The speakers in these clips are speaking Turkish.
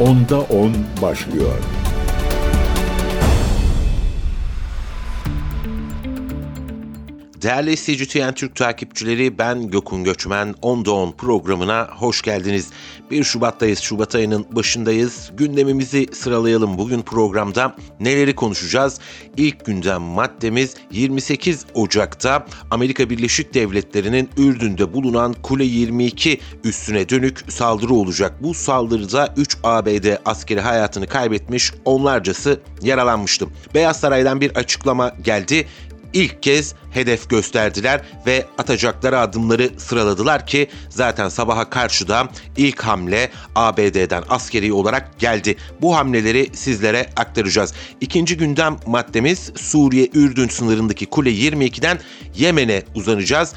10'da 10 başlıyor. Değerli SCTN Türk takipçileri, ben Gökhun Göçmen, 10'da 10 programına hoş geldiniz. 1 Şubat'tayız, Şubat ayının başındayız. Gündemimizi sıralayalım. Bugün programda neleri konuşacağız? İlk gündem maddemiz 28 Ocak'ta Amerika Birleşik Devletleri'nin Ürdün'de bulunan Kule 22 üssüne dönük saldırı olacak. Bu saldırıda 3 ABD askeri hayatını kaybetmiş, onlarcası yaralanmıştı. Beyaz Saray'dan bir açıklama geldi. İlk kez hedef gösterdiler ve atacakları adımları sıraladılar ki zaten sabaha karşı da ilk hamle ABD'den askeri olarak geldi. Bu hamleleri sizlere aktaracağız. İkinci gündem maddemiz Suriye-Ürdün sınırındaki Kule 22'den Yemen'e uzanacağız.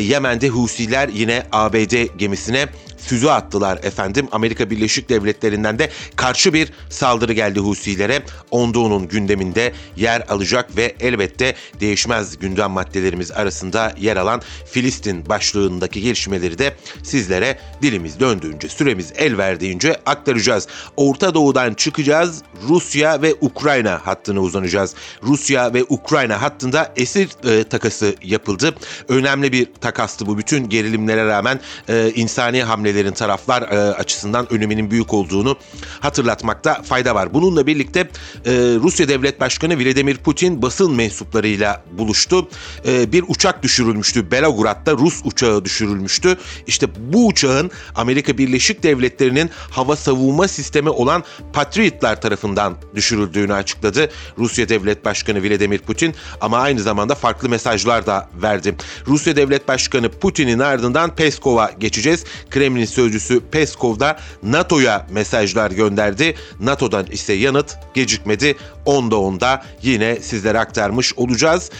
Yemen'de Husiler yine ABD gemisine füze attılar efendim. Amerika Birleşik Devletleri'nden de karşı bir saldırı geldi Husilere. Onda onun gündeminde yer alacak ve elbette değişmez gündem maddelerimiz arasında yer alan Filistin başlığındaki gelişmeleri de sizlere dilimiz döndüğünce, süremiz el verdiğince aktaracağız. Orta Doğu'dan çıkacağız, Rusya ve Ukrayna hattına uzanacağız. Rusya ve Ukrayna hattında esir takası yapıldı. Önemli bir takastı bu. Bütün gerilimlere rağmen insani hamlelerin taraflar açısından öneminin büyük olduğunu hatırlatmakta fayda var. Bununla birlikte Rusya Devlet Başkanı Vladimir Putin basın mensuplarıyla buluştu. Bir uçak düşürülmüştü. Belgrad'da Rus uçağı düşürülmüştü. İşte bu uçağın Amerika Birleşik Devletleri'nin hava savunma sistemi olan Patriotlar tarafından düşürüldüğünü açıkladı Rusya Devlet Başkanı Vladimir Putin, ama aynı zamanda farklı mesajlar da verdi. Rusya Devlet Başkanı Putin'in ardından Peskov'a geçeceğiz. Kremlin sözcüsü Peskov da NATO'ya mesajlar gönderdi. NATO'dan ise yanıt gecikmedi. 10'da 10'da yine sizlere aktarmış olacağız.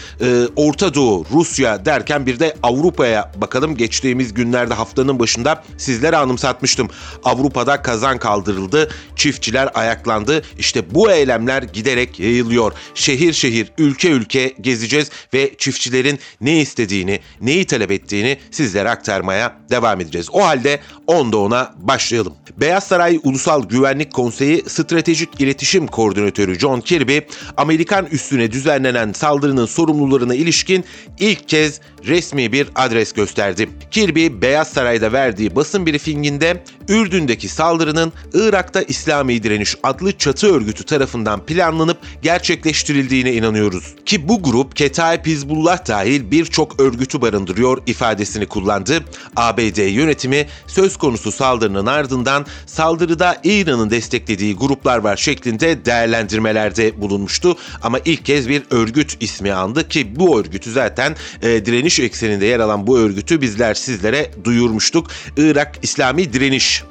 Orta Doğu, Rusya derken bir de Avrupa'ya bakalım. Geçtiğimiz günlerde, haftanın başında sizlere anımsatmıştım. Avrupa'da kazan kaldırıldı, çiftçiler ayaklandı. İşte bu eylemler giderek yayılıyor. Şehir şehir, ülke ülke gezeceğiz ve çiftçilerin ne istediğini, neyi talep ettiğini sizlere aktarmaya devam edeceğiz. O halde 10'da 10'a başlayalım. Beyaz Saray Ulusal Güvenlik Konseyi Stratejik İletişim Koordinatörü John Kirby, Amerikan üssüne düzenlenen saldırının sorumlularına ilişkin ilk kez resmi bir adres gösterdi. Kirby, Beyaz Saray'da verdiği basın brifinginde Ürdün'deki saldırının Irak'ta İslami Direniş adlı çatı örgütü tarafından planlanıp gerçekleştirildiğine inanıyoruz ki bu grup Ketaib Hizbullah dahil birçok örgütü barındırıyor ifadesini kullandı. ABD yönetimi söz konusu saldırının ardından saldırıda İran'ın desteklediği gruplar var şeklinde değerlendirmelerde bulunmuştu, ama ilk kez bir örgüt ismi andı ki bu örgütü zaten direniş ekseninde yer alan bu örgütü bizler sizlere duyurmuştuk. Irak İslami Direniş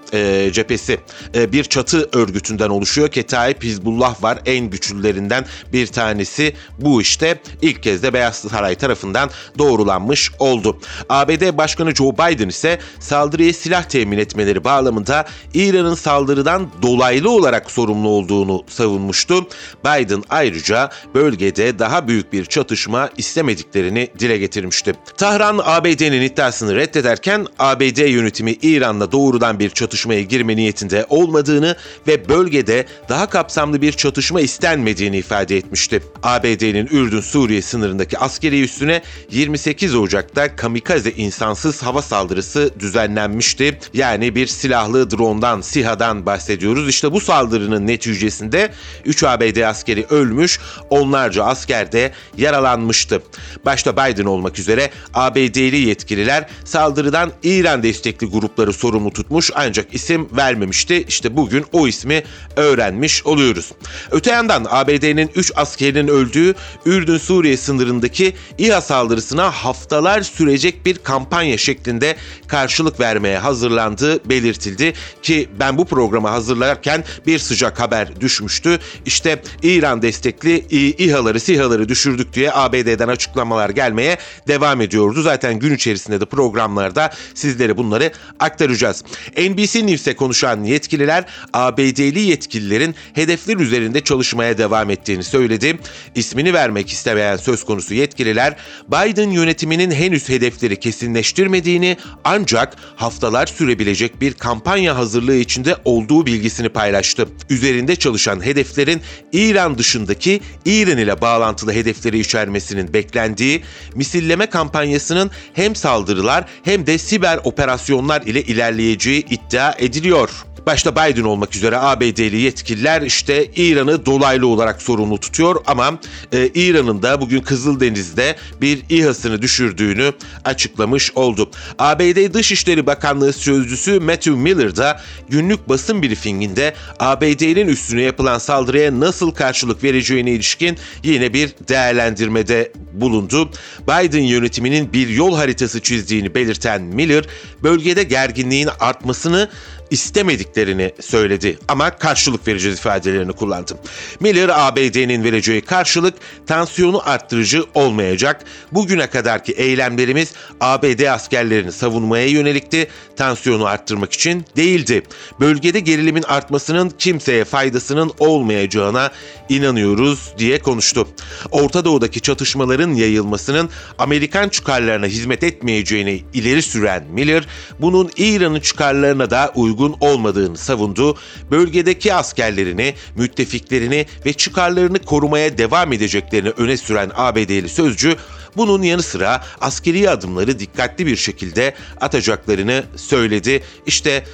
cephesi bir çatı örgütünden oluşuyor. Ketaib Hizbullah var, en güçlülerinden bir tanesi. Bu işte ilk kez de Beyaz Saray tarafından doğrulanmış oldu. ABD Başkanı Joe Biden ise saldırıya silah temin etmeleri bağlamında İran'ın saldırıdan dolaylı olarak sorumlu olduğunu savunmuştu. Biden ayrıca bölgede daha büyük bir çatışma istemediklerini dile getirmişti. Tahran, ABD'nin iddiasını reddederken ABD yönetimi İran'la doğrudan bir çatışmaya girme niyetinde olmadığını ve bölgede daha kapsamlı bir çatışma istenmediğini ifade etmişti. ABD'nin Ürdün-Suriye sınırındaki askeri üssüne 28 Ocak'ta kamikaze insansız hava saldırısı düzenlenmişti. Yani bir silahlı drone'dan, SİHA'dan bahsediyoruz. İşte bu saldırının neticesinde 3 ABD askeri ölmüş, onlarca asker de yaralanmıştı. Başta Biden olmak üzere ABD'li yetkililer saldırıdan İran destekli grupları sorumlu tutmuş, ancak isim vermemişti. İşte bugün o ismi öğrenmiş oluyoruz. Öte yandan ABD'nin 3 askerinin öldüğü Ürdün-Suriye sınırındaki İHA saldırısına haftalar sürecek bir kampanya şeklinde karşılık vermeye hazırlandığı belirtildi ki ben bu programı hazırlarken bir sıcak haber düşmüştü. İşte İran destekli İHA'ları, SİHA'ları düşürdük diye ABD'den açıklamalar gelmeye devam ediyordu. Zaten gün içerisinde de programlarda sizlere bunları aktaracağız. NBC NBC News'e konuşan yetkililer ABD'li yetkililerin hedefler üzerinde çalışmaya devam ettiğini söyledi. İsmini vermek istemeyen söz konusu yetkililer Biden yönetiminin henüz hedefleri kesinleştirmediğini ancak haftalar sürebilecek bir kampanya hazırlığı içinde olduğu bilgisini paylaştı. Üzerinde çalışan hedeflerin İran dışındaki İran ile bağlantılı hedefleri içermesinin beklendiği, misilleme kampanyasının hem saldırılar hem de siber operasyonlar ile ilerleyeceği iddia ediliyor. Başta Biden olmak üzere ABD'li yetkililer işte İran'ı dolaylı olarak sorumlu tutuyor ama İran'ın da bugün Kızıldeniz'de bir İHA'sını düşürdüğünü açıklamış oldu. ABD Dışişleri Bakanlığı Sözcüsü Matthew Miller da günlük basın briefinginde ABD'nin üstüne yapılan saldırıya nasıl karşılık vereceğine ilişkin yine bir değerlendirmede bulundu. Biden yönetiminin bir yol haritası çizdiğini belirten Miller, bölgede gerginliğin artmasını istemediklerini söyledi ama karşılık vereceğiz ifadelerini kullandı. Miller, ABD'nin vereceği karşılık tansiyonu arttırıcı olmayacak. Bugüne kadarki eylemlerimiz ABD askerlerini savunmaya yönelikti, tansiyonu arttırmak için değildi. Bölgede gerilimin artmasının kimseye faydasının olmayacağına inanıyoruz diye konuştu. Orta Doğu'daki çatışmaların yayılmasının Amerikan çıkarlarına hizmet etmeyeceğini ileri süren Miller, bunun İran'ın çıkarlarına da uygun olmadığını savundu. Bölgedeki askerlerini, müttefiklerini ve çıkarlarını korumaya devam edeceklerini öne süren ABD'li sözcü, bunun yanı sıra askeri adımları dikkatli bir şekilde atacaklarını söyledi. İşte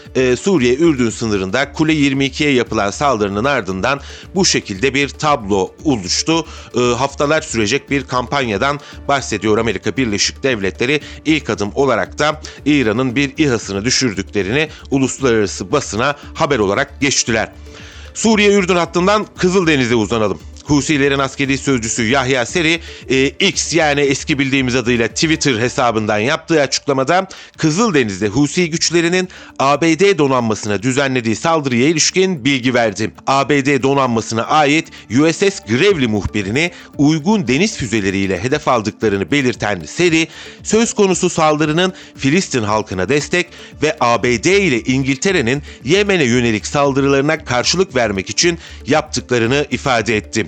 Suriye-Ürdün sınırında Kule 22'ye yapılan saldırının ardından bu şekilde bir tablo oluştu. Haftalar sürecek bir kampanyadan bahsediyor Amerika Birleşik Devletleri. İlk adım olarak da İran'ın bir İHA'sını düşürdüklerini uluslararası basına haber olarak geçtiler. Suriye-Ürdün hattından Kızıldeniz'e uzanalım. Husilerin askeri sözcüsü Yahya Seri, X yani eski bildiğimiz adıyla Twitter hesabından yaptığı açıklamada Kızıldeniz'de Husi güçlerinin ABD donanmasına düzenlediği saldırıya ilişkin bilgi verdi. ABD donanmasına ait USS Grevely muhbirini uygun deniz füzeleriyle hedef aldıklarını belirten Seri, söz konusu saldırının Filistin halkına destek ve ABD ile İngiltere'nin Yemen'e yönelik saldırılarına karşılık vermek için yaptıklarını ifade etti.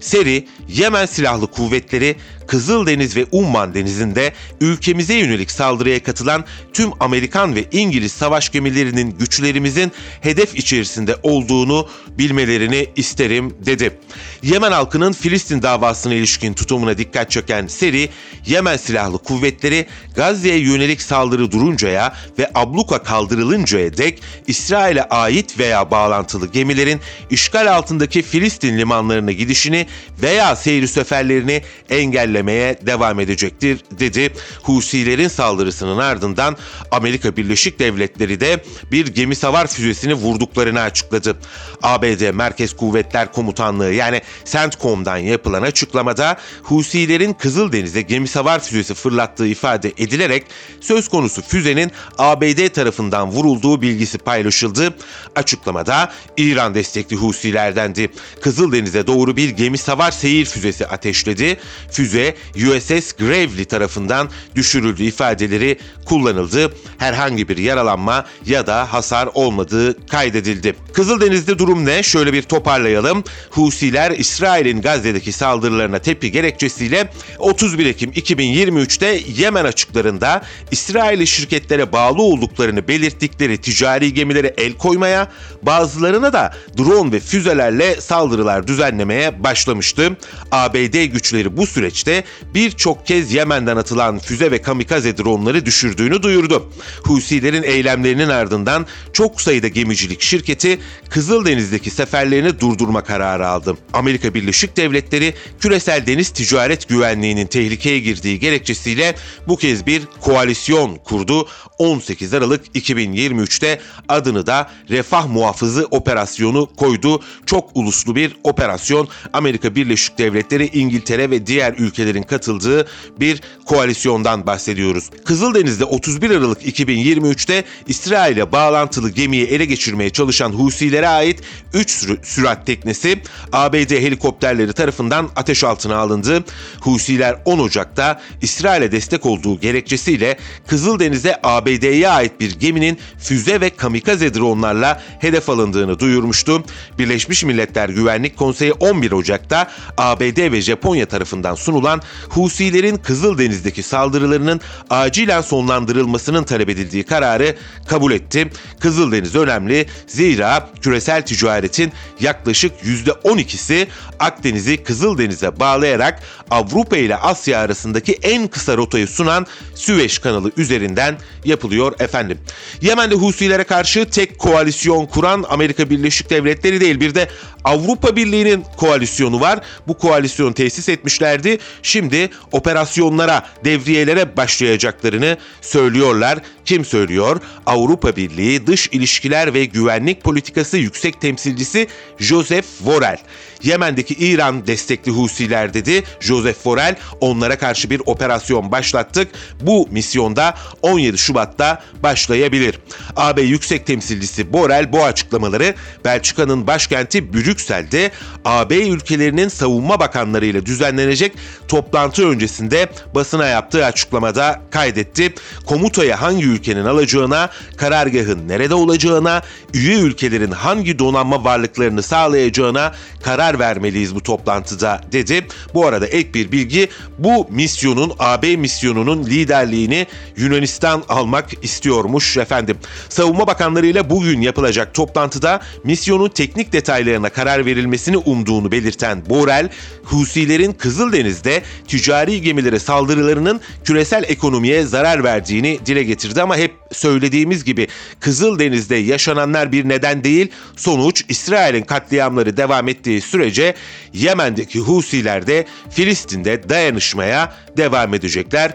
Seri, Yemen Silahlı Kuvvetleri, Kızıldeniz ve Umman Denizi'nde ülkemize yönelik saldırıya katılan tüm Amerikan ve İngiliz savaş gemilerinin güçlerimizin hedef içerisinde olduğunu bilmelerini isterim dedi. Yemen halkının Filistin davasına ilişkin tutumuna dikkat çeken Seri, Yemen Silahlı Kuvvetleri Gazze'ye yönelik saldırı duruncaya ve abluka kaldırılıncaya dek İsrail'e ait veya bağlantılı gemilerin işgal altındaki Filistin limanlarına gidişini veya seyri seferlerini engellemeye devam edecektir dedi. Husilerin saldırısının ardından Amerika Birleşik Devletleri de bir gemi savar füzesini vurduklarını açıkladı. ABD Merkez Kuvvetler Komutanlığı yani CENTCOM'dan yapılan açıklamada Husilerin Kızıldeniz'e gemi savar füzesi fırlattığı ifade edilerek söz konusu füzenin ABD tarafından vurulduğu bilgisi paylaşıldı. Açıklamada İran destekli Husilerdendi. Kızıldeniz'e doğru bir gemi savar seyir füzesi ateşledi. Füze USS Gravely tarafından düşürüldü ifadeleri kullanıldı. Herhangi bir yaralanma ya da hasar olmadığı kaydedildi. Kızıldeniz'de durum ne? Şöyle bir toparlayalım. Husiler İsrail'in Gazze'deki saldırılarına tepki gerekçesiyle 31 Ekim 2023'te Yemen açıklarında İsrail'i şirketlere bağlı olduklarını belirttikleri ticari gemilere el koymaya, bazılarına da drone ve füzelerle saldırılar düzenlemeye başlamıştı. ABD güçleri bu süreçte birçok kez Yemen'den atılan füze ve kamikaze dronları düşürdüğünü duyurdu. Husilerin eylemlerinin ardından çok sayıda gemicilik şirketi Kızıldeniz'deki seferlerini durdurma kararı aldı. Amerika Birleşik Devletleri küresel deniz ticaret güvenliğinin tehlikeye girdiği gerekçesiyle bu kez bir koalisyon kurdu. 18 Aralık 2023'te adını da Refah Muhafızı Operasyonu koydu. Çok uluslu bir operasyon. Amerika Birleşik Devletleri, İngiltere ve diğer ülkelerin katıldığı bir koalisyondan bahsediyoruz. Kızıldeniz'de 31 Aralık 2023'te İsrail'e bağlantılı gemiyi ele geçirmeye çalışan Husilere ait 3 sürat teknesi ABD Gazze helikopterleri tarafından ateş altına alındı. Husiler 10 Ocak'ta İsrail'e destek olduğu gerekçesiyle Kızıldeniz'e ABD'ye ait bir geminin füze ve kamikaze dronlarla hedef alındığını duyurmuştu. Birleşmiş Milletler Güvenlik Konseyi 11 Ocak'ta ABD ve Japonya tarafından sunulan Husilerin Kızıldeniz'deki saldırılarının acilen sonlandırılmasının talep edildiği kararı kabul etti. Kızıldeniz önemli, zira küresel ticaretin yaklaşık %12'si Akdeniz'i Kızıldeniz'e bağlayarak Avrupa ile Asya arasındaki en kısa rotayı sunan Süveyş kanalı üzerinden yapılıyor efendim. Yemen'de Husilere karşı tek koalisyon kuran Amerika Birleşik Devletleri değil, bir de Avrupa Birliği'nin koalisyonu var. Bu koalisyonu tesis etmişlerdi. Şimdi operasyonlara, devriyelere başlayacaklarını söylüyorlar. Kim söylüyor? Avrupa Birliği Dış İlişkiler ve Güvenlik Politikası Yüksek Temsilcisi Josep Borrell. Yemen'deki İran destekli Husiler dedi Josep Borrell. Onlara karşı bir operasyon başlattık. Bu misyonda 17 Şubat'ta başlayabilir. AB Yüksek Temsilcisi Borrell bu açıklamaları Belçika'nın başkenti Brüksel'de AB ülkelerinin savunma bakanlarıyla düzenlenecek toplantı öncesinde basına yaptığı açıklamada kaydetti. Komutayı hangi ülkenin alacağına, karargahın nerede olacağına, üye ülkelerin hangi donanma varlıklarını sağlayacağına karar vermeliyiz bu toplantıda dedi. Bu arada ek bir bilgi, bu misyonun, AB misyonunun liderliğini Yunanistan almak istiyormuş efendim. Savunma bakanlarıyla bugün yapılacak toplantıda misyonun teknik detaylarına karar verilmesini umduğunu belirten Borrell, Husilerin Kızıldeniz'de ticari gemilere saldırılarının küresel ekonomiye zarar verdiğini dile getirdi. Ama hep söylediğimiz gibi Kızıldeniz'de yaşananlar bir neden değil, sonuç. İsrail'in katliamları devam ettiği sürece Yemen'deki Husiler de Filistin'de dayanışmaya devam edecekler.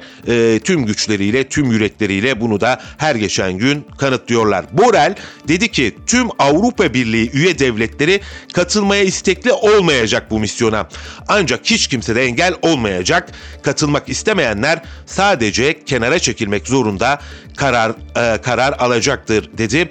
Tüm güçleriyle, tüm yürekleriyle bunu da her geçen gün kanıtlıyorlar. Borrell dedi ki tüm Avrupa Birliği üye devletleri katılmaya istekli olmayacak bu misyona. Ancak hiç kimse de engel olmayacak. Katılmak istemeyenler sadece kenara çekilmek zorunda, karar alacaktır dedi.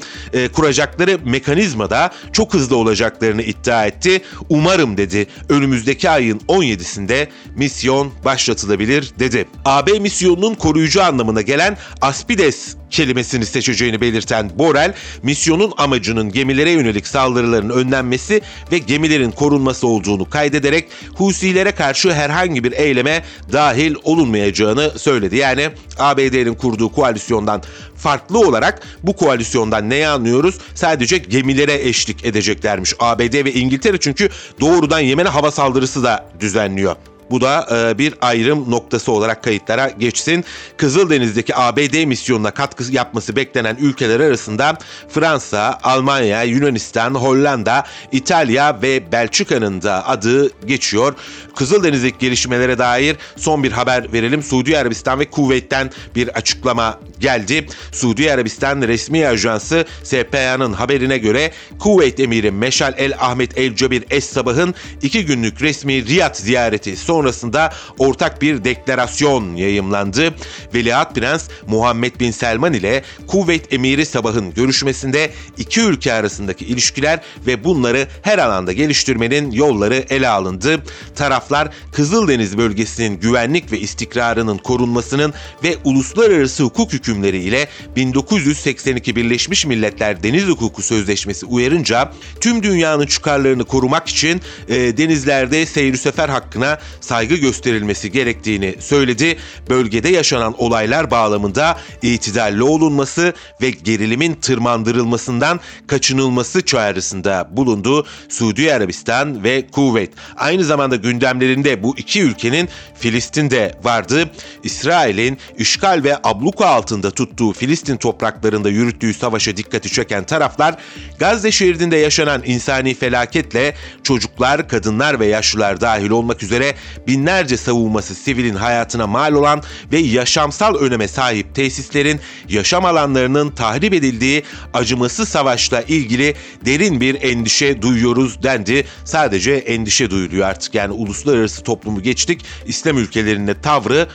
Kuracakları mekanizmada çok hızlı olacaklarını iddia etti. Umarım dedi önümüzdeki ayın 17'sinde misyon başlatılabilir dedi. AB misyonunun koruyucu anlamına gelen Aspides kelimesini seçeceğini belirten Borrell, misyonun amacının gemilere yönelik saldırıların önlenmesi ve gemilerin korunması olduğunu kaydederek Husilere karşı herhangi bir eyleme dahil olunmayacağını söyledi. Yani ABD'nin kurduğu koalisyondan farklı olarak bu koalisyondan neyi anlıyoruz? Sadece gemilere eşlik edeceklermiş ABD ve İngiltere, çünkü doğrudan Yemen'e hava saldırısı da düzenliyor. Bu da bir ayrım noktası olarak kayıtlara geçsin. Kızıldeniz'deki ABD misyonuna katkı yapması beklenen ülkeler arasında Fransa, Almanya, Yunanistan, Hollanda, İtalya ve Belçika'nın da adı geçiyor. Kızıldeniz'deki gelişmelere dair son bir haber verelim. Suudi Arabistan ve Kuveyt'ten bir açıklama geldi. Suudi Arabistan resmi ajansı SPA'nın haberine göre Kuveyt emiri Meşal El Ahmet El Cabir Es Sabah'ın 2 günlük resmi Riyad ziyareti sonrasında ortak bir deklarasyon yayımlandı. Veliaht Prens Muhammed Bin Selman ile Kuveyt Emiri Sabah'ın görüşmesinde iki ülke arasındaki ilişkiler ve bunları her alanda geliştirmenin yolları ele alındı. Taraflar Kızıldeniz bölgesinin güvenlik ve istikrarının korunmasının ve uluslararası hukuk hükümleriyle 1982 Birleşmiş Milletler Deniz Hukuku Sözleşmesi uyarınca tüm dünyanın çıkarlarını korumak için denizlerde seyrüsefer hakkına saygı gösterilmesi gerektiğini söyledi. Bölgede yaşanan olaylar bağlamında itidalli olunması ve gerilimin tırmandırılmasından kaçınılması çağrısında bulundu Suudi Arabistan ve Kuveyt. Aynı zamanda gündemlerinde bu iki ülkenin Filistin'de vardı. İsrail'in işgal ve abluka altında tuttuğu Filistin topraklarında yürüttüğü savaşa dikkati çeken taraflar, Gazze şeridinde yaşanan insani felaketle çocuklar, kadınlar ve yaşlılar dahil olmak üzere binlerce savunmasız sivilin hayatına mal olan ve yaşamsal öneme sahip tesislerin, yaşam alanlarının tahrip edildiği acımasız savaşla ilgili derin bir endişe duyuyoruz dendi. Sadece endişe duyuluyor artık, yani uluslararası toplumu geçtik. İslam ülkelerinde tavrı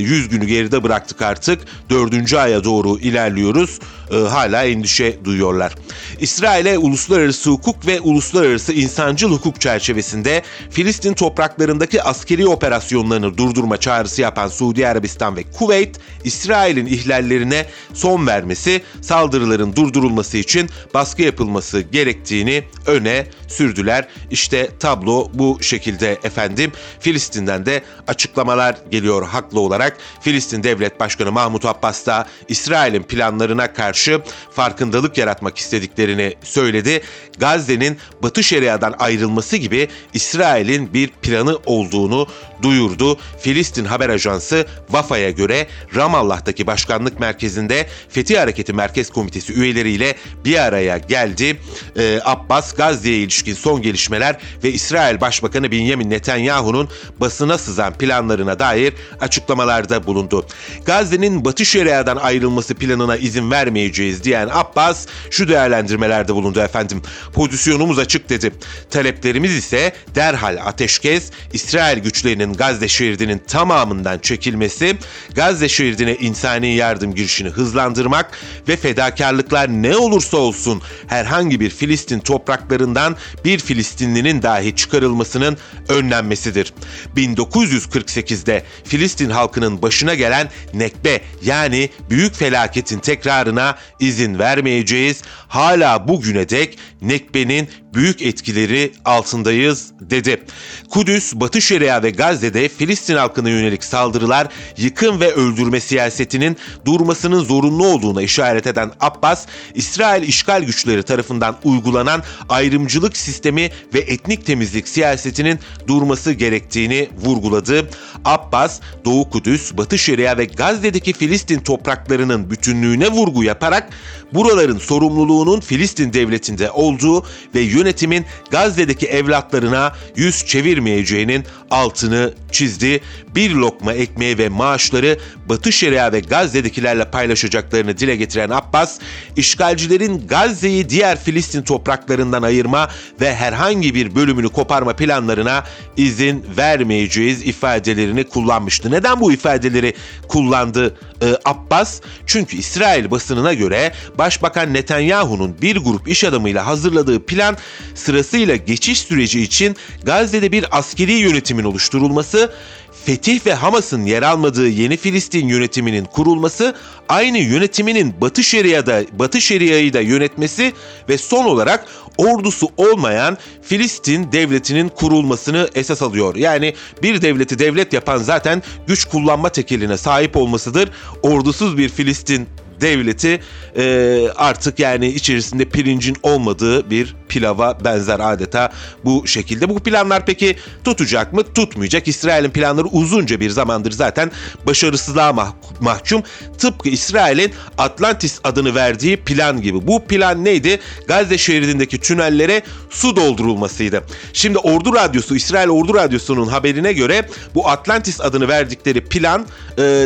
100 günü geride bıraktık artık. 4. aya doğru ilerliyoruz. Hala endişe duyuyorlar. İsrail'e uluslararası hukuk ve uluslararası insancıl hukuk çerçevesinde Filistin topraklarındaki askeri operasyonlarını durdurma çağrısı yapan Suudi Arabistan ve Kuveyt, İsrail'in ihlallerine son vermesi, saldırıların durdurulması için baskı yapılması gerektiğini öne sürdüler. İşte tablo bu şekilde efendim. Filistin'den de açıklamalar geliyor haklı olarak. Filistin Devlet Başkanı Mahmut Abbas da İsrail'in planlarına karşı farkındalık yaratmak istediklerini söyledi. Gazze'nin Batı Şeria'dan ayrılması gibi İsrail'in bir planı olduğunu duyurdu. Filistin haber ajansı Vafa'ya göre Ramallah'taki başkanlık merkezinde Fetih Hareketi Merkez Komitesi üyeleriyle bir araya geldi. Abbas, Gazze'ye ilişkin son gelişmeler ve İsrail Başbakanı Benjamin Netanyahu'nun basına sızan planlarına dair açıklamalarda bulundu. Gazze'nin Batı Şeria'dan ayrılması planına izin vermeyeceğiz diyen Abbas şu değerlendirmelerde bulundu efendim. Pozisyonumuz açık dedi. Taleplerimiz ise derhal ateşkes, İsrail güçlerinin Gazze şeridinin tamamından çekilmesi, Gazze şeridine insani yardım girişini hızlandırmak ve fedakarlıklar ne olursa olsun herhangi bir Filistin topraklarından bir Filistinlinin dahi çıkarılmasının önlenmesidir. 1948'de Filistin halkının başına gelen Nekbe, yani büyük felaketin tekrarına izin vermeyeceğiz. Hala bugüne dek Nekbe'nin büyük etkileri altındayız dedi. Kudüs, Batı Şeria ve Gazze'de Filistin halkına yönelik saldırılar, yıkım ve öldürme siyasetinin durmasının zorunlu olduğuna işaret eden Abbas, İsrail işgal güçleri tarafından uygulanan ayrımcılık sistemi ve etnik temizlik siyasetinin durması gerektiğini vurguladı. Abbas, Doğu Kudüs, Batı Şeria ve Gazze'deki Filistin topraklarının bütünlüğüne vurgu yaparak buraların sorumluluğunun Filistin devletinde olduğu ve yönetimin Gazze'deki evlatlarına yüz çevirmeyeceğinin altını çizdi. Bir lokma ekmeği ve maaşları Batı Şeria ve Gazze'dekilerle paylaşacaklarını dile getiren Abbas, işgalcilerin Gazze'yi diğer Filistin topraklarından ayırma ve herhangi bir bölümünü koparma planlarına izin vermeyeceğiz ifadelerini kullanmıştı. Neden bu ifadeleri kullandı Abbas? Çünkü İsrail basınına göre Başbakan Netanyahu'nun bir grup iş adamıyla hazırladığı plan sırasıyla geçiş süreci için Gazze'de bir askeri yönetimin oluşturulması, Fetih ve Hamas'ın yer almadığı yeni Filistin yönetiminin kurulması, aynı yönetiminin Batı Şeria'yı da yönetmesi ve son olarak ordusu olmayan Filistin devletinin kurulmasını esas alıyor. Yani bir devleti devlet yapan zaten güç kullanma tekeline sahip olmasıdır. Ordusuz bir Filistin devleti artık yani içerisinde pirincin olmadığı bir pilava benzer adeta bu şekilde. Bu planlar peki tutacak mı? Tutmayacak. İsrail'in planları uzunca bir zamandır zaten başarısızlığa mahkum. Tıpkı İsrail'in Atlantis adını verdiği plan gibi. Bu plan neydi? Gazze şeridindeki tünellere su doldurulmasıydı. Şimdi Ordu Radyosu, İsrail Ordu Radyosu'nun haberine göre bu Atlantis adını verdikleri plan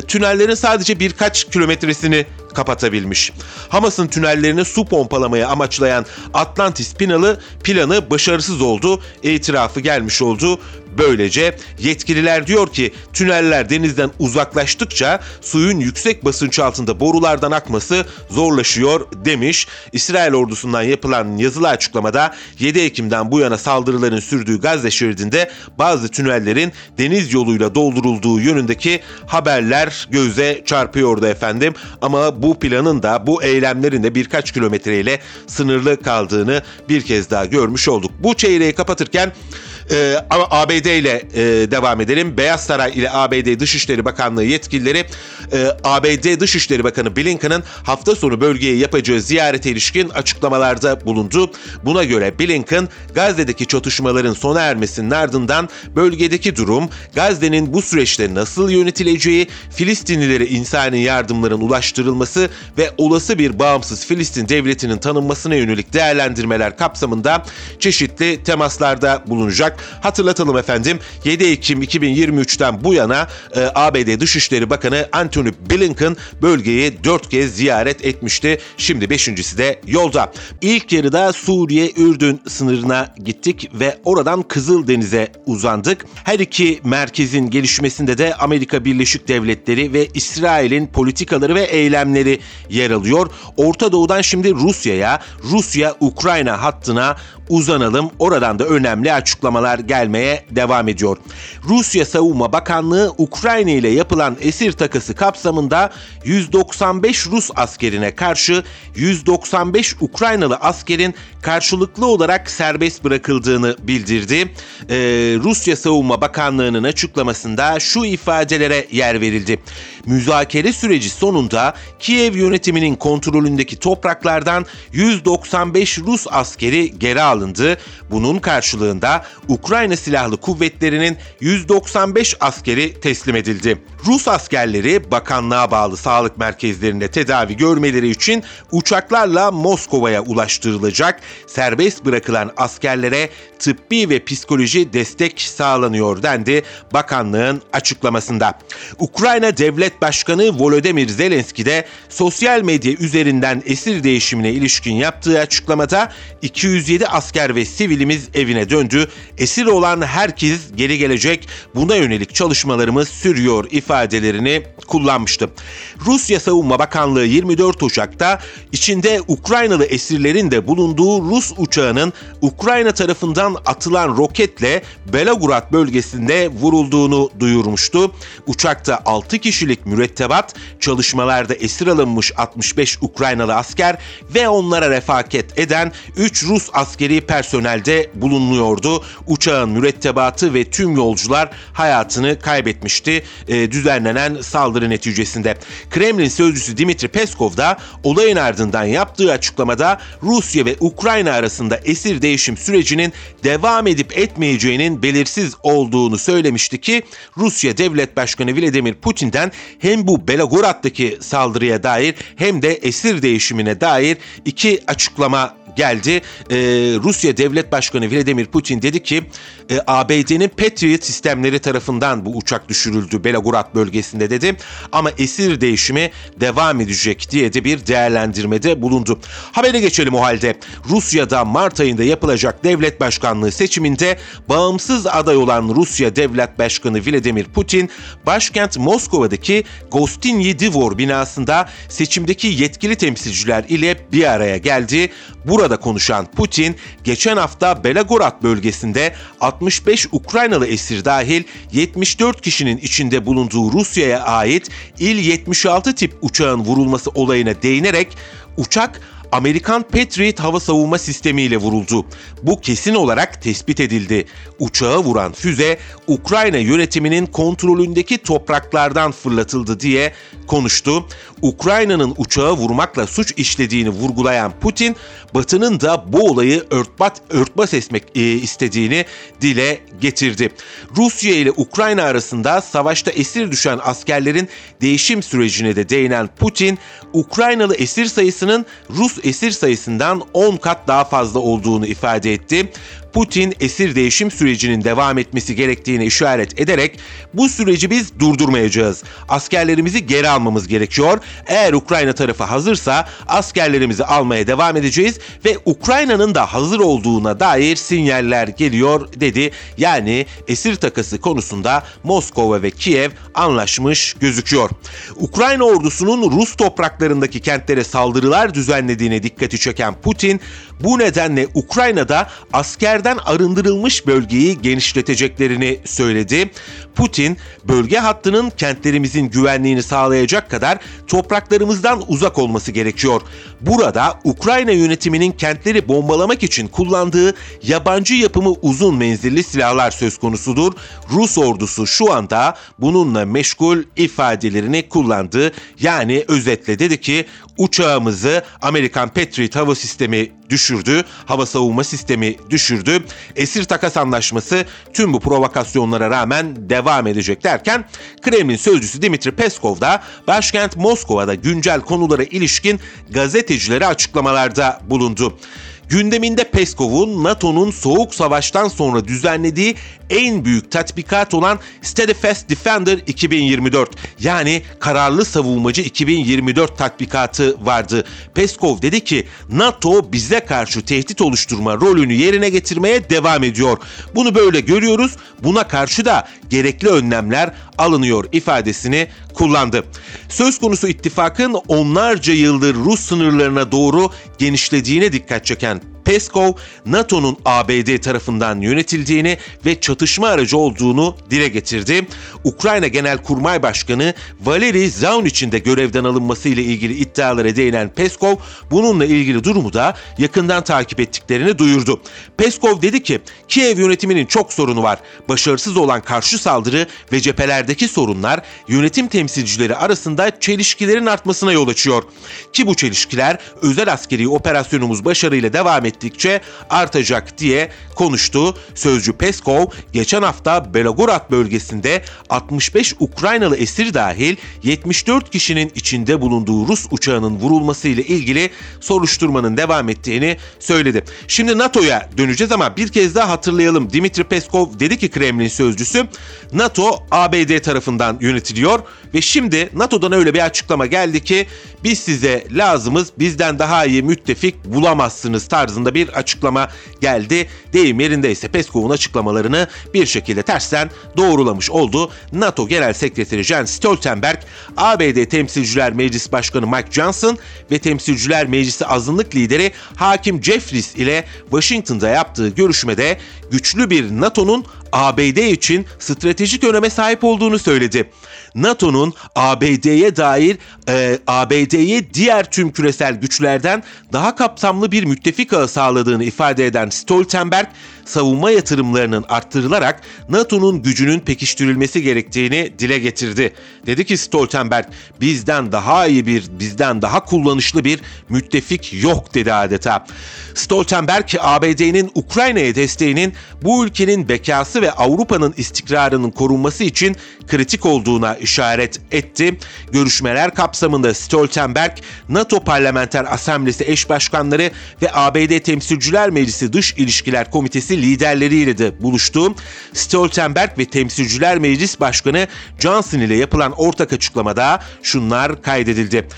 tünellerin sadece birkaç kilometresini kapatabilmiş. Hamas'ın tünellerine su pompalamayı amaçlayan Atlantis planı başarısız oldu, itirafı gelmiş oldu. Böylece yetkililer diyor ki tüneller denizden uzaklaştıkça suyun yüksek basınç altında borulardan akması zorlaşıyor demiş. İsrail ordusundan yapılan yazılı açıklamada 7 Ekim'den bu yana saldırıların sürdüğü Gazze şeridinde bazı tünellerin deniz yoluyla doldurulduğu yönündeki haberler göze çarpıyordu efendim. Ama bu planın da bu eylemlerin de birkaç kilometreyle sınırlı kaldığını bir kez daha görmüş olduk. Bu çeyreği kapatırken ama ABD ile devam edelim. Beyaz Saray ile ABD Dışişleri Bakanlığı yetkilileri ABD Dışişleri Bakanı Blinken'ın hafta sonu bölgeye yapacağı ziyarete ilişkin açıklamalarda bulundu. Buna göre Blinken, Gazze'deki çatışmaların sona ermesinin ardından bölgedeki durum, Gazze'nin bu süreçte nasıl yönetileceği, Filistinlilere insani yardımların ulaştırılması ve olası bir bağımsız Filistin devletinin tanınmasına yönelik değerlendirmeler kapsamında çeşitli temaslarda bulunacak. olarak hatırlatalım efendim. 7 Ekim 2023'ten bu yana ABD Dışişleri Bakanı Anthony Blinken bölgeyi 4 kez ziyaret etmişti. Şimdi 5.'si de yolda. İlk yarıda Suriye-Ürdün sınırına gittik ve oradan Kızıldeniz'e uzandık. Her iki merkezin gelişmesinde de Amerika Birleşik Devletleri ve İsrail'in politikaları ve eylemleri yer alıyor. Orta Doğu'dan şimdi Rusya'ya, Rusya-Ukrayna hattına uzanalım. Oradan da önemli açıklamalar gelmeye devam ediyor. Rusya Savunma Bakanlığı Ukrayna ile yapılan esir takası kapsamında 195 Rus askerine karşı 195 Ukraynalı askerin karşılıklı olarak serbest bırakıldığını bildirdi. Rusya Savunma Bakanlığı'nın açıklamasında şu ifadelere yer verildi. Müzakere süreci sonunda Kiev yönetiminin kontrolündeki topraklardan 195 Rus askeri geri alındı. Bunun karşılığında Ukrayna Silahlı Kuvvetleri'nin 195 askeri teslim edildi. Rus askerleri bakanlığa bağlı sağlık merkezlerinde tedavi görmeleri için uçaklarla Moskova'ya ulaştırılacak. Serbest bırakılan askerlere tıbbi ve psikoloji destek sağlanıyor dendi bakanlığın açıklamasında. Ukrayna Devlet Başkanı Volodymyr Zelenski de sosyal medya üzerinden esir değişimine ilişkin yaptığı açıklamada 207 asker ve sivilimiz evine döndü. Esir olan herkes geri gelecek. Buna yönelik çalışmalarımız sürüyor ifadelerini kullanmıştı. Rusya Savunma Bakanlığı 24 Ocak'ta içinde Ukraynalı esirlerin de bulunduğu Rus uçağının Ukrayna tarafından atılan roketle Belgorod bölgesinde vurulduğunu duyurmuştu. Uçakta 6 kişilik mürettebat, çalışmalarda esir alınmış 65 Ukraynalı asker ve onlara refakat eden 3 Rus askeri personelde bulunuyordu. Uçağın mürettebatı ve tüm yolcular hayatını kaybetmişti düzenlenen saldırı neticesinde. Kremlin sözcüsü Dimitri Peskov da olayın ardından yaptığı açıklamada Rusya ve Ukrayna arasında esir değişim sürecinin devam edip etmeyeceğinin belirsiz olduğunu söylemişti ki Rusya Devlet Başkanı Vladimir Putin'den hem bu Belgorod'daki saldırıya dair hem de esir değişimine dair iki açıklama geldi. Rusya Devlet Başkanı Vladimir Putin dedi ki ABD'nin Patriot sistemleri tarafından bu uçak düşürüldü Belgorod bölgesinde dedi. Ama esir değişimi devam edecek diye de bir değerlendirmede bulundu. Habere geçelim o halde. Rusya'da Mart ayında yapılacak devlet başkanlığı seçiminde bağımsız aday olan Rusya Devlet Başkanı Vladimir Putin başkent Moskova'daki Gostinyi Dvor binasında seçimdeki yetkili temsilciler ile bir araya geldi. Burada konuşan Putin, geçen hafta Belgorod bölgesinde 65 Ukraynalı esir dahil 74 kişinin içinde bulunduğu Rusya'ya ait İl-76 tip uçağın vurulması olayına değinerek uçak Amerikan Patriot hava savunma sistemiyle vuruldu. Bu kesin olarak tespit edildi. Uçağı vuran füze Ukrayna yönetiminin kontrolündeki topraklardan fırlatıldı diye konuştu. Ukrayna'nın uçağı vurmakla suç işlediğini vurgulayan Putin, Batı'nın da bu olayı örtbas etmek istediğini dile getirdi. Rusya ile Ukrayna arasında savaşta esir düşen askerlerin değişim sürecine de değinen Putin, Ukraynalı esir sayısının Rus esir sayısından 10 kat daha fazla olduğunu ifade etti. Putin esir değişim sürecinin devam etmesi gerektiğine işaret ederek bu süreci biz durdurmayacağız. Askerlerimizi geri almamız gerekiyor. Eğer Ukrayna tarafı hazırsa askerlerimizi almaya devam edeceğiz ve Ukrayna'nın da hazır olduğuna dair sinyaller geliyor dedi. Yani esir takası konusunda Moskova ve Kiev anlaşmış gözüküyor. Ukrayna ordusunun Rus topraklarındaki kentlere saldırılar düzenlediğine dikkati çeken Putin, bu nedenle Ukrayna'da askerden arındırılmış bölgeyi genişleteceklerini söyledi. Putin, bölge hattının kentlerimizin güvenliğini sağlayacak kadar topraklarımızdan uzak olması gerekiyor. Burada Ukrayna yönetiminin kentleri bombalamak için kullandığı yabancı yapımı uzun menzilli silahlar söz konusudur. Rus ordusu şu anda bununla meşgul ifadelerini kullandı. Yani özetle dedi ki uçağımızı Amerikan Patriot hava sistemi düşürdü, hava savunma sistemi düşürdü. Esir takas anlaşması tüm bu provokasyonlara rağmen devam edecek derken Kremlin sözcüsü Dimitri Peskov da başkent Moskova'da güncel konulara ilişkin gazetecilere açıklamalarda bulundu. Gündeminde Peskov'un NATO'nun Soğuk Savaş'tan sonra düzenlediği en büyük tatbikat olan Steadfast Defender 2024 yani Kararlı Savunmacı 2024 tatbikatı vardı. Peskov dedi ki NATO bize karşı tehdit oluşturma rolünü yerine getirmeye devam ediyor. Bunu böyle görüyoruz. Buna karşı da gerekli önlemler alınıyor ifadesini kullandı. Söz konusu ittifakın onlarca yıldır Rus sınırlarına doğru genişlediğine dikkat çeken Peskov, NATO'nun ABD tarafından yönetildiğini ve çatışma aracı olduğunu dile getirdi. Ukrayna Genelkurmay Başkanı Valeri Zalnytsyn de görevden alınması ile ilgili iddialara değinen Peskov, bununla ilgili durumu da yakından takip ettiklerini duyurdu. Peskov dedi ki, Kiev yönetiminin çok sorunu var. Başarısız olan karşı saldırı ve cephelerdeki sorunlar yönetim temsilcileri arasında çelişkilerin artmasına yol açıyor. Ki bu çelişkiler özel askeri operasyonumuz başarıyla devam ettikçe artacak diye konuştu. Sözcü Peskov geçen hafta Belgorod bölgesinde 65 Ukraynalı esir dahil 74 kişinin içinde bulunduğu Rus uçağının vurulması ile ilgili soruşturmanın devam ettiğini söyledi. Şimdi NATO'ya döneceğiz ama bir kez daha hatırlayalım. Dimitri Peskov dedi ki Kremlin sözcüsü NATO ABD tarafından yönetiliyor ve şimdi NATO'dan öyle bir açıklama geldi ki biz size lazımız, bizden daha iyi müttefik bulamazsınız tarzında bir açıklama geldi. Deyim yerindeyse Peskov'un açıklamalarını bir şekilde tersten doğrulamış oldu. NATO Genel Sekreteri Jens Stoltenberg, ABD Temsilciler Meclisi Başkanı Mike Johnson ve Temsilciler Meclisi Azınlık Lideri Hakim Jeffries ile Washington'da yaptığı görüşmede güçlü bir NATO'nun ABD için stratejik öneme sahip olduğunu söyledi. NATO'nun ABD'ye diğer tüm küresel güçlerden daha kapsamlı bir müttefik ağı sağladığını ifade eden Stoltenberg, savunma yatırımlarının arttırılarak NATO'nun gücünün pekiştirilmesi gerektiğini dile getirdi. Dedi ki Stoltenberg, bizden daha kullanışlı bir müttefik yok dedi adeta. Stoltenberg, ABD'nin Ukrayna'ya desteğinin bu ülkenin bekası ve Avrupa'nın istikrarının korunması için kritik olduğuna işaret etti. Görüşmeler kapsamında Stoltenberg, NATO Parlamenter Asamblesi Eş Başkanları ve ABD Temsilciler Meclisi Dış İlişkiler Komitesi liderleriyle de buluştu. Stoltenberg ve Temsilciler Meclis Başkanı Johnson ile yapılan ortak açıklamada şunlar kaydedildi.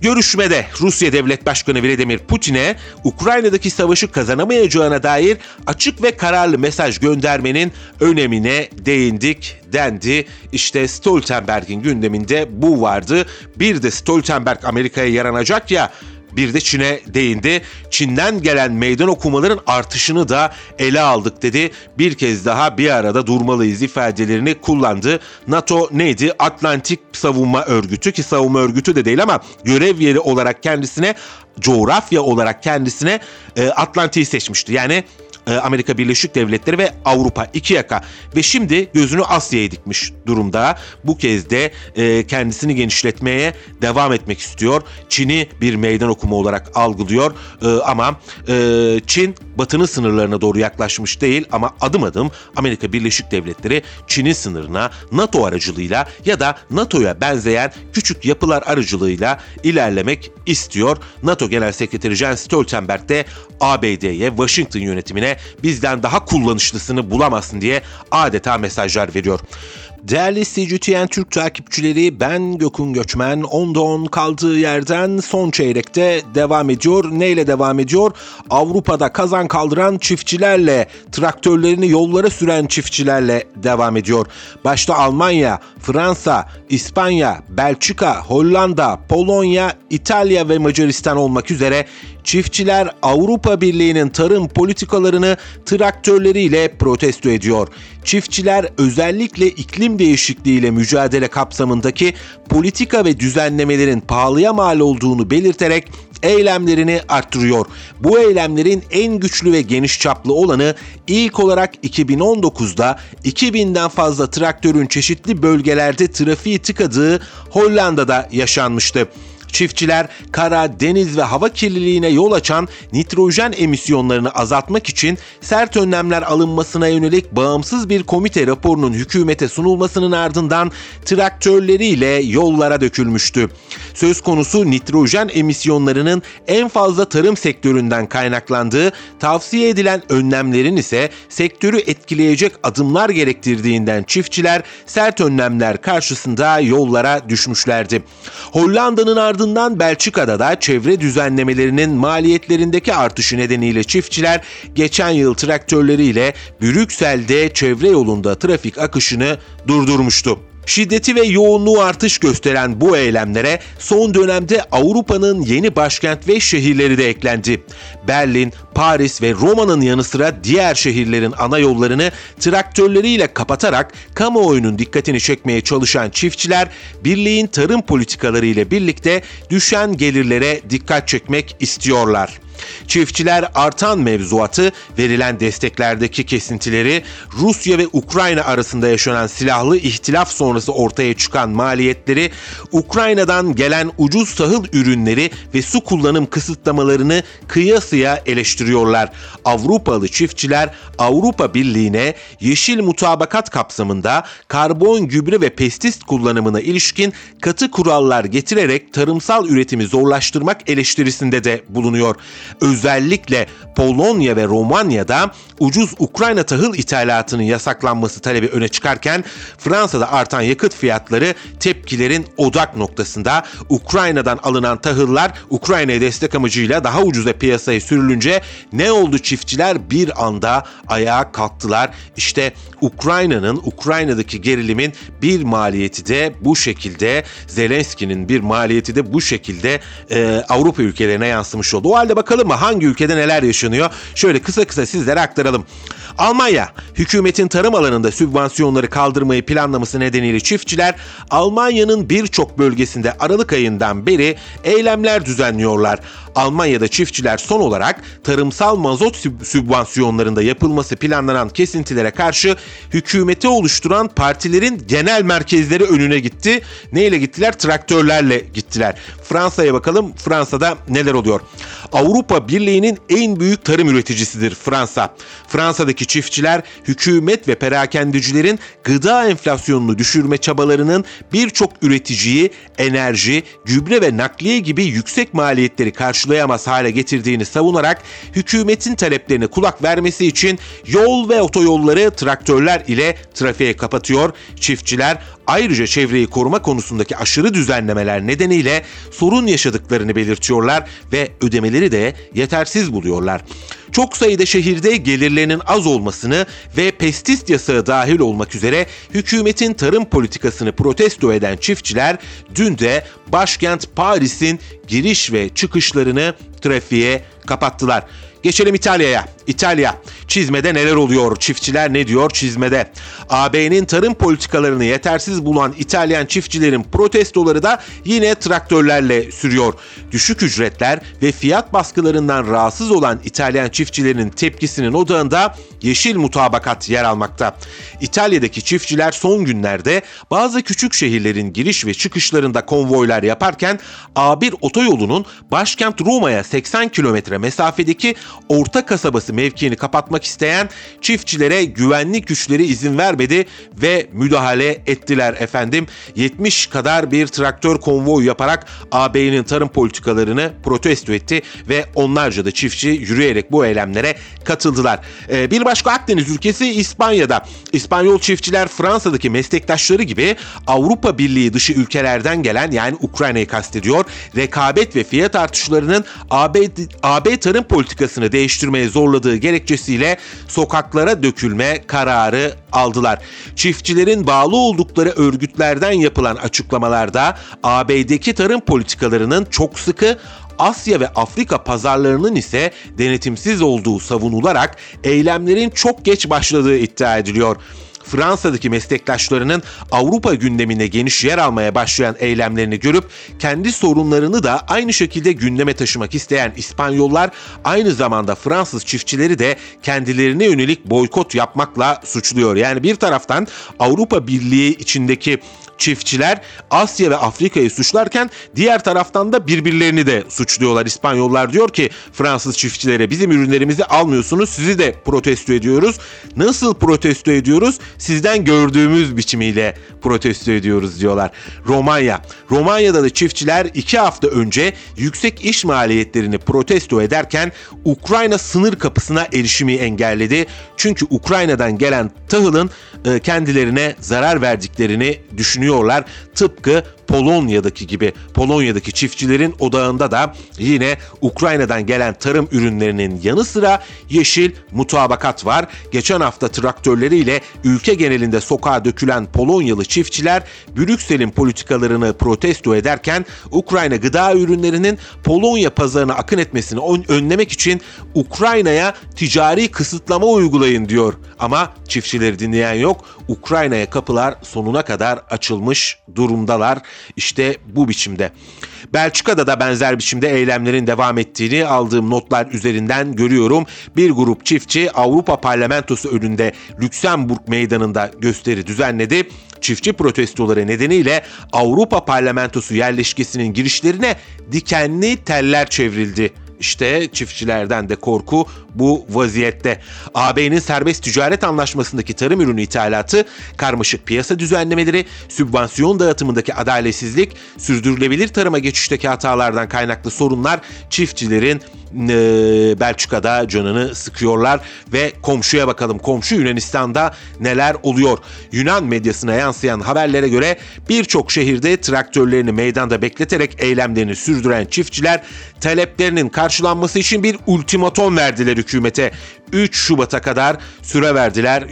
Görüşmede Rusya Devlet Başkanı Vladimir Putin'e Ukrayna'daki savaşı kazanamayacağına dair açık ve kararlı mesaj göndermenin önemine değindik dendi. İşte Stoltenberg'in gündeminde bu vardı. Bir de Stoltenberg Amerika'ya yaranacak ya, bir de Çin'e değindi. Çin'den gelen meydan okumaların artışını da ele aldık dedi. Bir kez daha bir arada durmalıyız ifadelerini kullandı. NATO neydi? Atlantik Savunma Örgütü ki savunma örgütü de değil ama görev yeri olarak kendisine, coğrafya olarak kendisine Atlantik'i seçmişti. Yani Amerika Birleşik Devletleri ve Avrupa iki yaka ve şimdi gözünü Asya'ya dikmiş durumda. Bu kez de kendisini genişletmeye devam etmek istiyor. Çin'i bir meydan okuma olarak algılıyor ama Çin Batı'nın sınırlarına doğru yaklaşmış değil ama adım adım Amerika Birleşik Devletleri Çin'in sınırına NATO aracılığıyla ya da NATO'ya benzeyen küçük yapılar aracılığıyla ilerlemek istiyor. NATO Genel Sekreteri Jens Stoltenberg de ABD'ye, Washington yönetimine bizden daha kullanışlısını bulamazsın diye adeta mesajlar veriyor. Değerli SCTN Türk takipçileri, ben Gökhun Göçmen. 10'da 10 kaldığı yerden son çeyrekte devam ediyor. Neyle devam ediyor? Avrupa'da kazan kaldıran çiftçilerle, traktörlerini yollara süren çiftçilerle devam ediyor. Başta Almanya, Fransa, İspanya, Belçika, Hollanda, Polonya, İtalya ve Macaristan olmak üzere çiftçiler Avrupa Birliği'nin tarım politikalarını traktörleriyle protesto ediyor. Çiftçiler özellikle iklim değişikliğiyle mücadele kapsamındaki politika ve düzenlemelerin pahalıya mal olduğunu belirterek eylemlerini arttırıyor. Bu eylemlerin en güçlü ve geniş çaplı olanı ilk olarak 2019'da 2000'den fazla traktörün çeşitli bölgelerde trafiği tıkadığı Hollanda'da yaşanmıştı. Çiftçiler kara, deniz ve hava kirliliğine yol açan nitrojen emisyonlarını azaltmak için sert önlemler alınmasına yönelik bağımsız bir komite raporunun hükümete sunulmasının ardından traktörleriyle yollara dökülmüştü. Söz konusu nitrojen emisyonlarının en fazla tarım sektöründen kaynaklandığı, tavsiye edilen önlemlerin ise sektörü etkileyecek adımlar gerektirdiğinden çiftçiler sert önlemler karşısında yollara düşmüşlerdi. Hollanda'nın ardından Belçika'da da çevre düzenlemelerinin maliyetlerindeki artışı nedeniyle çiftçiler geçen yıl traktörleriyle Brüksel'de çevre yolunda trafik akışını durdurmuştu. Şiddeti ve yoğunluğu artış gösteren bu eylemlere son dönemde Avrupa'nın yeni başkent ve şehirleri de eklendi. Berlin, Paris ve Roma'nın yanı sıra diğer şehirlerin ana yollarını traktörleriyle kapatarak kamuoyunun dikkatini çekmeye çalışan çiftçiler, birliğin tarım politikaları ile birlikte düşen gelirlere dikkat çekmek istiyorlar. Çiftçiler artan mevzuatı, verilen desteklerdeki kesintileri, Rusya ve Ukrayna arasında yaşanan silahlı ihtilaf sonrası ortaya çıkan maliyetleri, Ukrayna'dan gelen ucuz tahıl ürünleri ve su kullanım kısıtlamalarını kıyasıya eleştiriyorlar. Avrupalı çiftçiler Avrupa Birliği'ne yeşil mutabakat kapsamında karbon, gübre ve pestisit kullanımına ilişkin katı kurallar getirerek tarımsal üretimi zorlaştırmak eleştirisinde de bulunuyor. Özellikle Polonya ve Romanya'da ucuz Ukrayna tahıl ithalatının yasaklanması talebi öne çıkarken, Fransa'da artan yakıt fiyatları tepkilerin odak noktasında. Ukrayna'dan alınan tahıllar Ukrayna'ya destek amacıyla daha ucuza piyasaya sürülünce ne oldu? Çiftçiler bir anda ayağa kalktılar. İşte Ukrayna'daki gerilimin bir maliyeti de bu şekilde, Zelenski'nin bir maliyeti de bu şekilde Avrupa ülkelerine yansımış oldu. O halde bakalım mı hangi ülkede neler yaşanıyor? Şöyle kısa kısa sizlere aktaralım. Almanya, hükümetin tarım alanında sübvansiyonları kaldırmayı planlaması nedeniyle çiftçiler Almanya'nın birçok bölgesinde Aralık ayından beri eylemler düzenliyorlar. Almanya'da çiftçiler son olarak tarımsal mazot sübvansiyonlarında yapılması planlanan kesintilere karşı hükümeti oluşturan partilerin genel merkezleri önüne gitti. Neyle gittiler? Traktörlerle gittiler. Fransa'ya bakalım. Fransa'da neler oluyor? Avrupa Birliği'nin en büyük tarım üreticisidir Fransa. Fransa'daki çiftçiler hükümet ve perakendecilerin gıda enflasyonunu düşürme çabalarının birçok üreticiyi enerji, gübre ve nakliye gibi yüksek maliyetleri karşılayamaz hale getirdiğini savunarak hükümetin taleplerine kulak vermesi için yol ve otoyolları traktörler ile trafiğe kapatıyor. Çiftçiler ayrıca çevreyi koruma konusundaki aşırı düzenlemeler nedeniyle sorun yaşadıklarını belirtiyorlar ve ödemeleri de yetersiz buluyorlar. Çok sayıda şehirde gelirlerinin az olmasını ve pestisit yasağı dahil olmak üzere hükümetin tarım politikasını protesto eden çiftçiler dün de başkent Paris'in giriş ve çıkışlarını trafiğe kapattılar. Geçelim İtalya'ya. İtalya, çizmede neler oluyor? Çiftçiler ne diyor çizmede? AB'nin tarım politikalarını yetersiz bulan İtalyan çiftçilerin protestoları da yine traktörlerle sürüyor. Düşük ücretler ve fiyat baskılarından rahatsız olan İtalyan çiftçilerin tepkisinin odağında yeşil mutabakat yer almakta. İtalya'daki çiftçiler son günlerde bazı küçük şehirlerin giriş ve çıkışlarında konvoylar yaparken A1 otoyolunun başkent Roma'ya 80 kilometre mesafedeki orta kasabası mevkiini kapatmak isteyen çiftçilere güvenlik güçleri izin vermedi ve müdahale ettiler efendim. 70 kadar bir traktör konvoyu yaparak AB'nin tarım politikalarını protesto etti ve onlarca da çiftçi yürüyerek bu eylemlere katıldılar. Bir başka Akdeniz ülkesi İspanya'da. İspanyol çiftçiler Fransa'daki meslektaşları gibi Avrupa Birliği dışı ülkelerden gelen, yani Ukrayna'yı kastediyor, rekabet ve fiyat artışlarının AB tarım politikasını değiştirmeye zorladığı gerekçesiyle sokaklara dökülme kararı aldılar. Çiftçilerin bağlı oldukları örgütlerden yapılan açıklamalarda AB'deki tarım politikalarının çok sıkı, Asya ve Afrika pazarlarının ise denetimsiz olduğu savunularak eylemlerin çok geç başladığı iddia ediliyor. Fransa'daki meslektaşlarının Avrupa gündeminde geniş yer almaya başlayan eylemlerini görüp kendi sorunlarını da aynı şekilde gündeme taşımak isteyen İspanyollar aynı zamanda Fransız çiftçileri de kendilerine yönelik boykot yapmakla suçluyor. Yani bir taraftan Avrupa Birliği içindeki çiftçiler Asya ve Afrika'yı suçlarken diğer taraftan da birbirlerini de suçluyorlar. İspanyollar diyor ki Fransız çiftçilere bizim ürünlerimizi almıyorsunuz, sizi de protesto ediyoruz. Nasıl protesto ediyoruz? Sizden gördüğümüz biçimiyle protesto ediyoruz diyorlar. Romanya'da da çiftçiler 2 hafta önce yüksek iş maliyetlerini protesto ederken Ukrayna sınır kapısına erişimi engelledi. Çünkü Ukrayna'dan gelen tahılın kendilerine zarar verdiklerini düşünüyorlar. Tıpkı Polonya'daki gibi. Polonya'daki çiftçilerin odağında da yine Ukrayna'dan gelen tarım ürünlerinin yanı sıra yeşil mutabakat var. Geçen hafta traktörleriyle ülke genelinde sokağa dökülen Polonyalı çiftçiler Brüksel'in politikalarını protesto ederken Ukrayna gıda ürünlerinin Polonya pazarına akın etmesini önlemek için Ukrayna'ya ticari kısıtlama uygulayın diyor. Ama çiftçileri dinleyen yok. Ukrayna'ya kapılar sonuna kadar açılmış durumdalar. İşte bu biçimde. Belçika'da da benzer biçimde eylemlerin devam ettiğini aldığım notlar üzerinden görüyorum. Bir grup çiftçi Avrupa Parlamentosu önünde Lüksemburg Meydanı'nda gösteri düzenledi. Çiftçi protestoları nedeniyle Avrupa Parlamentosu yerleşkesinin girişlerine dikenli teller çevrildi. İşte çiftçilerden de korku bu vaziyette. AB'nin serbest ticaret anlaşmasındaki tarım ürünü ithalatı, karmaşık piyasa düzenlemeleri, sübvansiyon dağıtımındaki adaletsizlik, sürdürülebilir tarıma geçişteki hatalardan kaynaklı sorunlar çiftçilerin Belçika'da canını sıkıyorlar. Ve komşuya bakalım, komşu Yunanistan'da neler oluyor? Yunan medyasına yansıyan haberlere göre birçok şehirde traktörlerini meydanda bekleterek eylemlerini sürdüren çiftçiler taleplerinin karşılanması için bir ultimatom verdiler hükümete. 3 Şubat'a kadar süre verdiler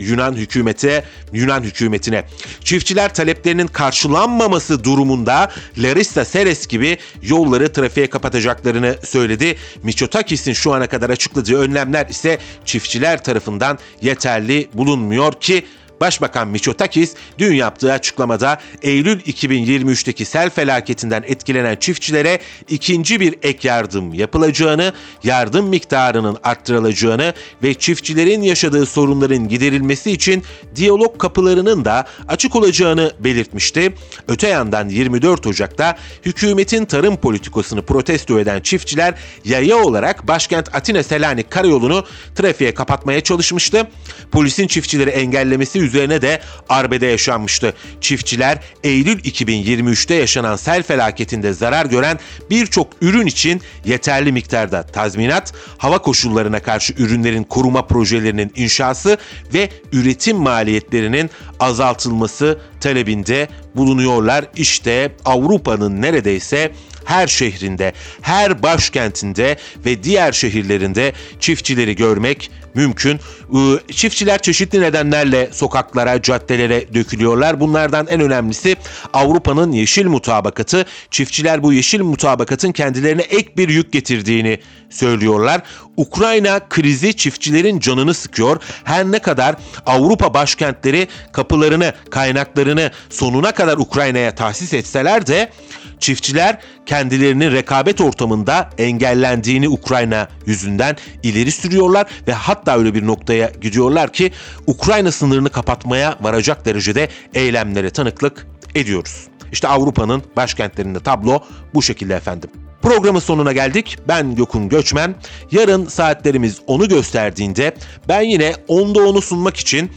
Yunan hükümetine. Çiftçiler taleplerinin karşılanmaması durumunda Larissa Seres gibi yolları trafiğe kapatacaklarını söyledi. Mitsotakis'in şu ana kadar açıkladığı önlemler ise çiftçiler tarafından yeterli bulunmuyor ki Başbakan Mitsotakis dün yaptığı açıklamada Eylül 2023'teki sel felaketinden etkilenen çiftçilere ikinci bir ek yardım yapılacağını, yardım miktarının arttırılacağını ve çiftçilerin yaşadığı sorunların giderilmesi için diyalog kapılarının da açık olacağını belirtmişti. Öte yandan 24 Ocak'ta hükümetin tarım politikasını protesto eden çiftçiler yaya olarak başkent Atina Selanik karayolunu trafiğe kapatmaya çalışmıştı. Polisin çiftçileri engellemesi üzerine de arbede yaşanmıştı. Çiftçiler Eylül 2023'te yaşanan sel felaketinde zarar gören birçok ürün için yeterli miktarda tazminat, hava koşullarına karşı ürünlerin koruma projelerinin inşası ve üretim maliyetlerinin azaltılması talebinde bulunuyorlar. İşte Avrupa'nın neredeyse her şehrinde, her başkentinde ve diğer şehirlerinde çiftçileri görmek mümkün. Çiftçiler çeşitli nedenlerle sokaklara, caddelere dökülüyorlar. Bunlardan en önemlisi Avrupa'nın yeşil mutabakatı. Çiftçiler bu yeşil mutabakatın kendilerine ek bir yük getirdiğini söylüyorlar. Ukrayna krizi çiftçilerin canını sıkıyor. Her ne kadar Avrupa başkentleri kapılarını, kaynaklarını sonuna kadar Ukrayna'ya tahsis etseler de çiftçiler kendilerinin rekabet ortamında engellendiğini Ukrayna yüzünden ileri sürüyorlar ve hatta öyle bir noktaya gidiyorlar ki Ukrayna sınırını kapatmaya varacak derecede eylemlere tanıklık ediyoruz. İşte Avrupa'nın başkentlerinde tablo bu şekilde efendim. Programın sonuna geldik. Ben Gökhun Göçmen. Yarın saatlerimiz 10'u gösterdiğinde ben yine 10'da 10'u sunmak için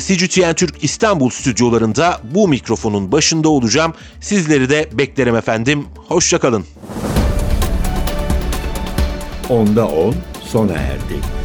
SCTN Türk İstanbul stüdyolarında bu mikrofonun başında olacağım. Sizleri de beklerim efendim. Hoşçakalın. 10'da 10 sona erdi.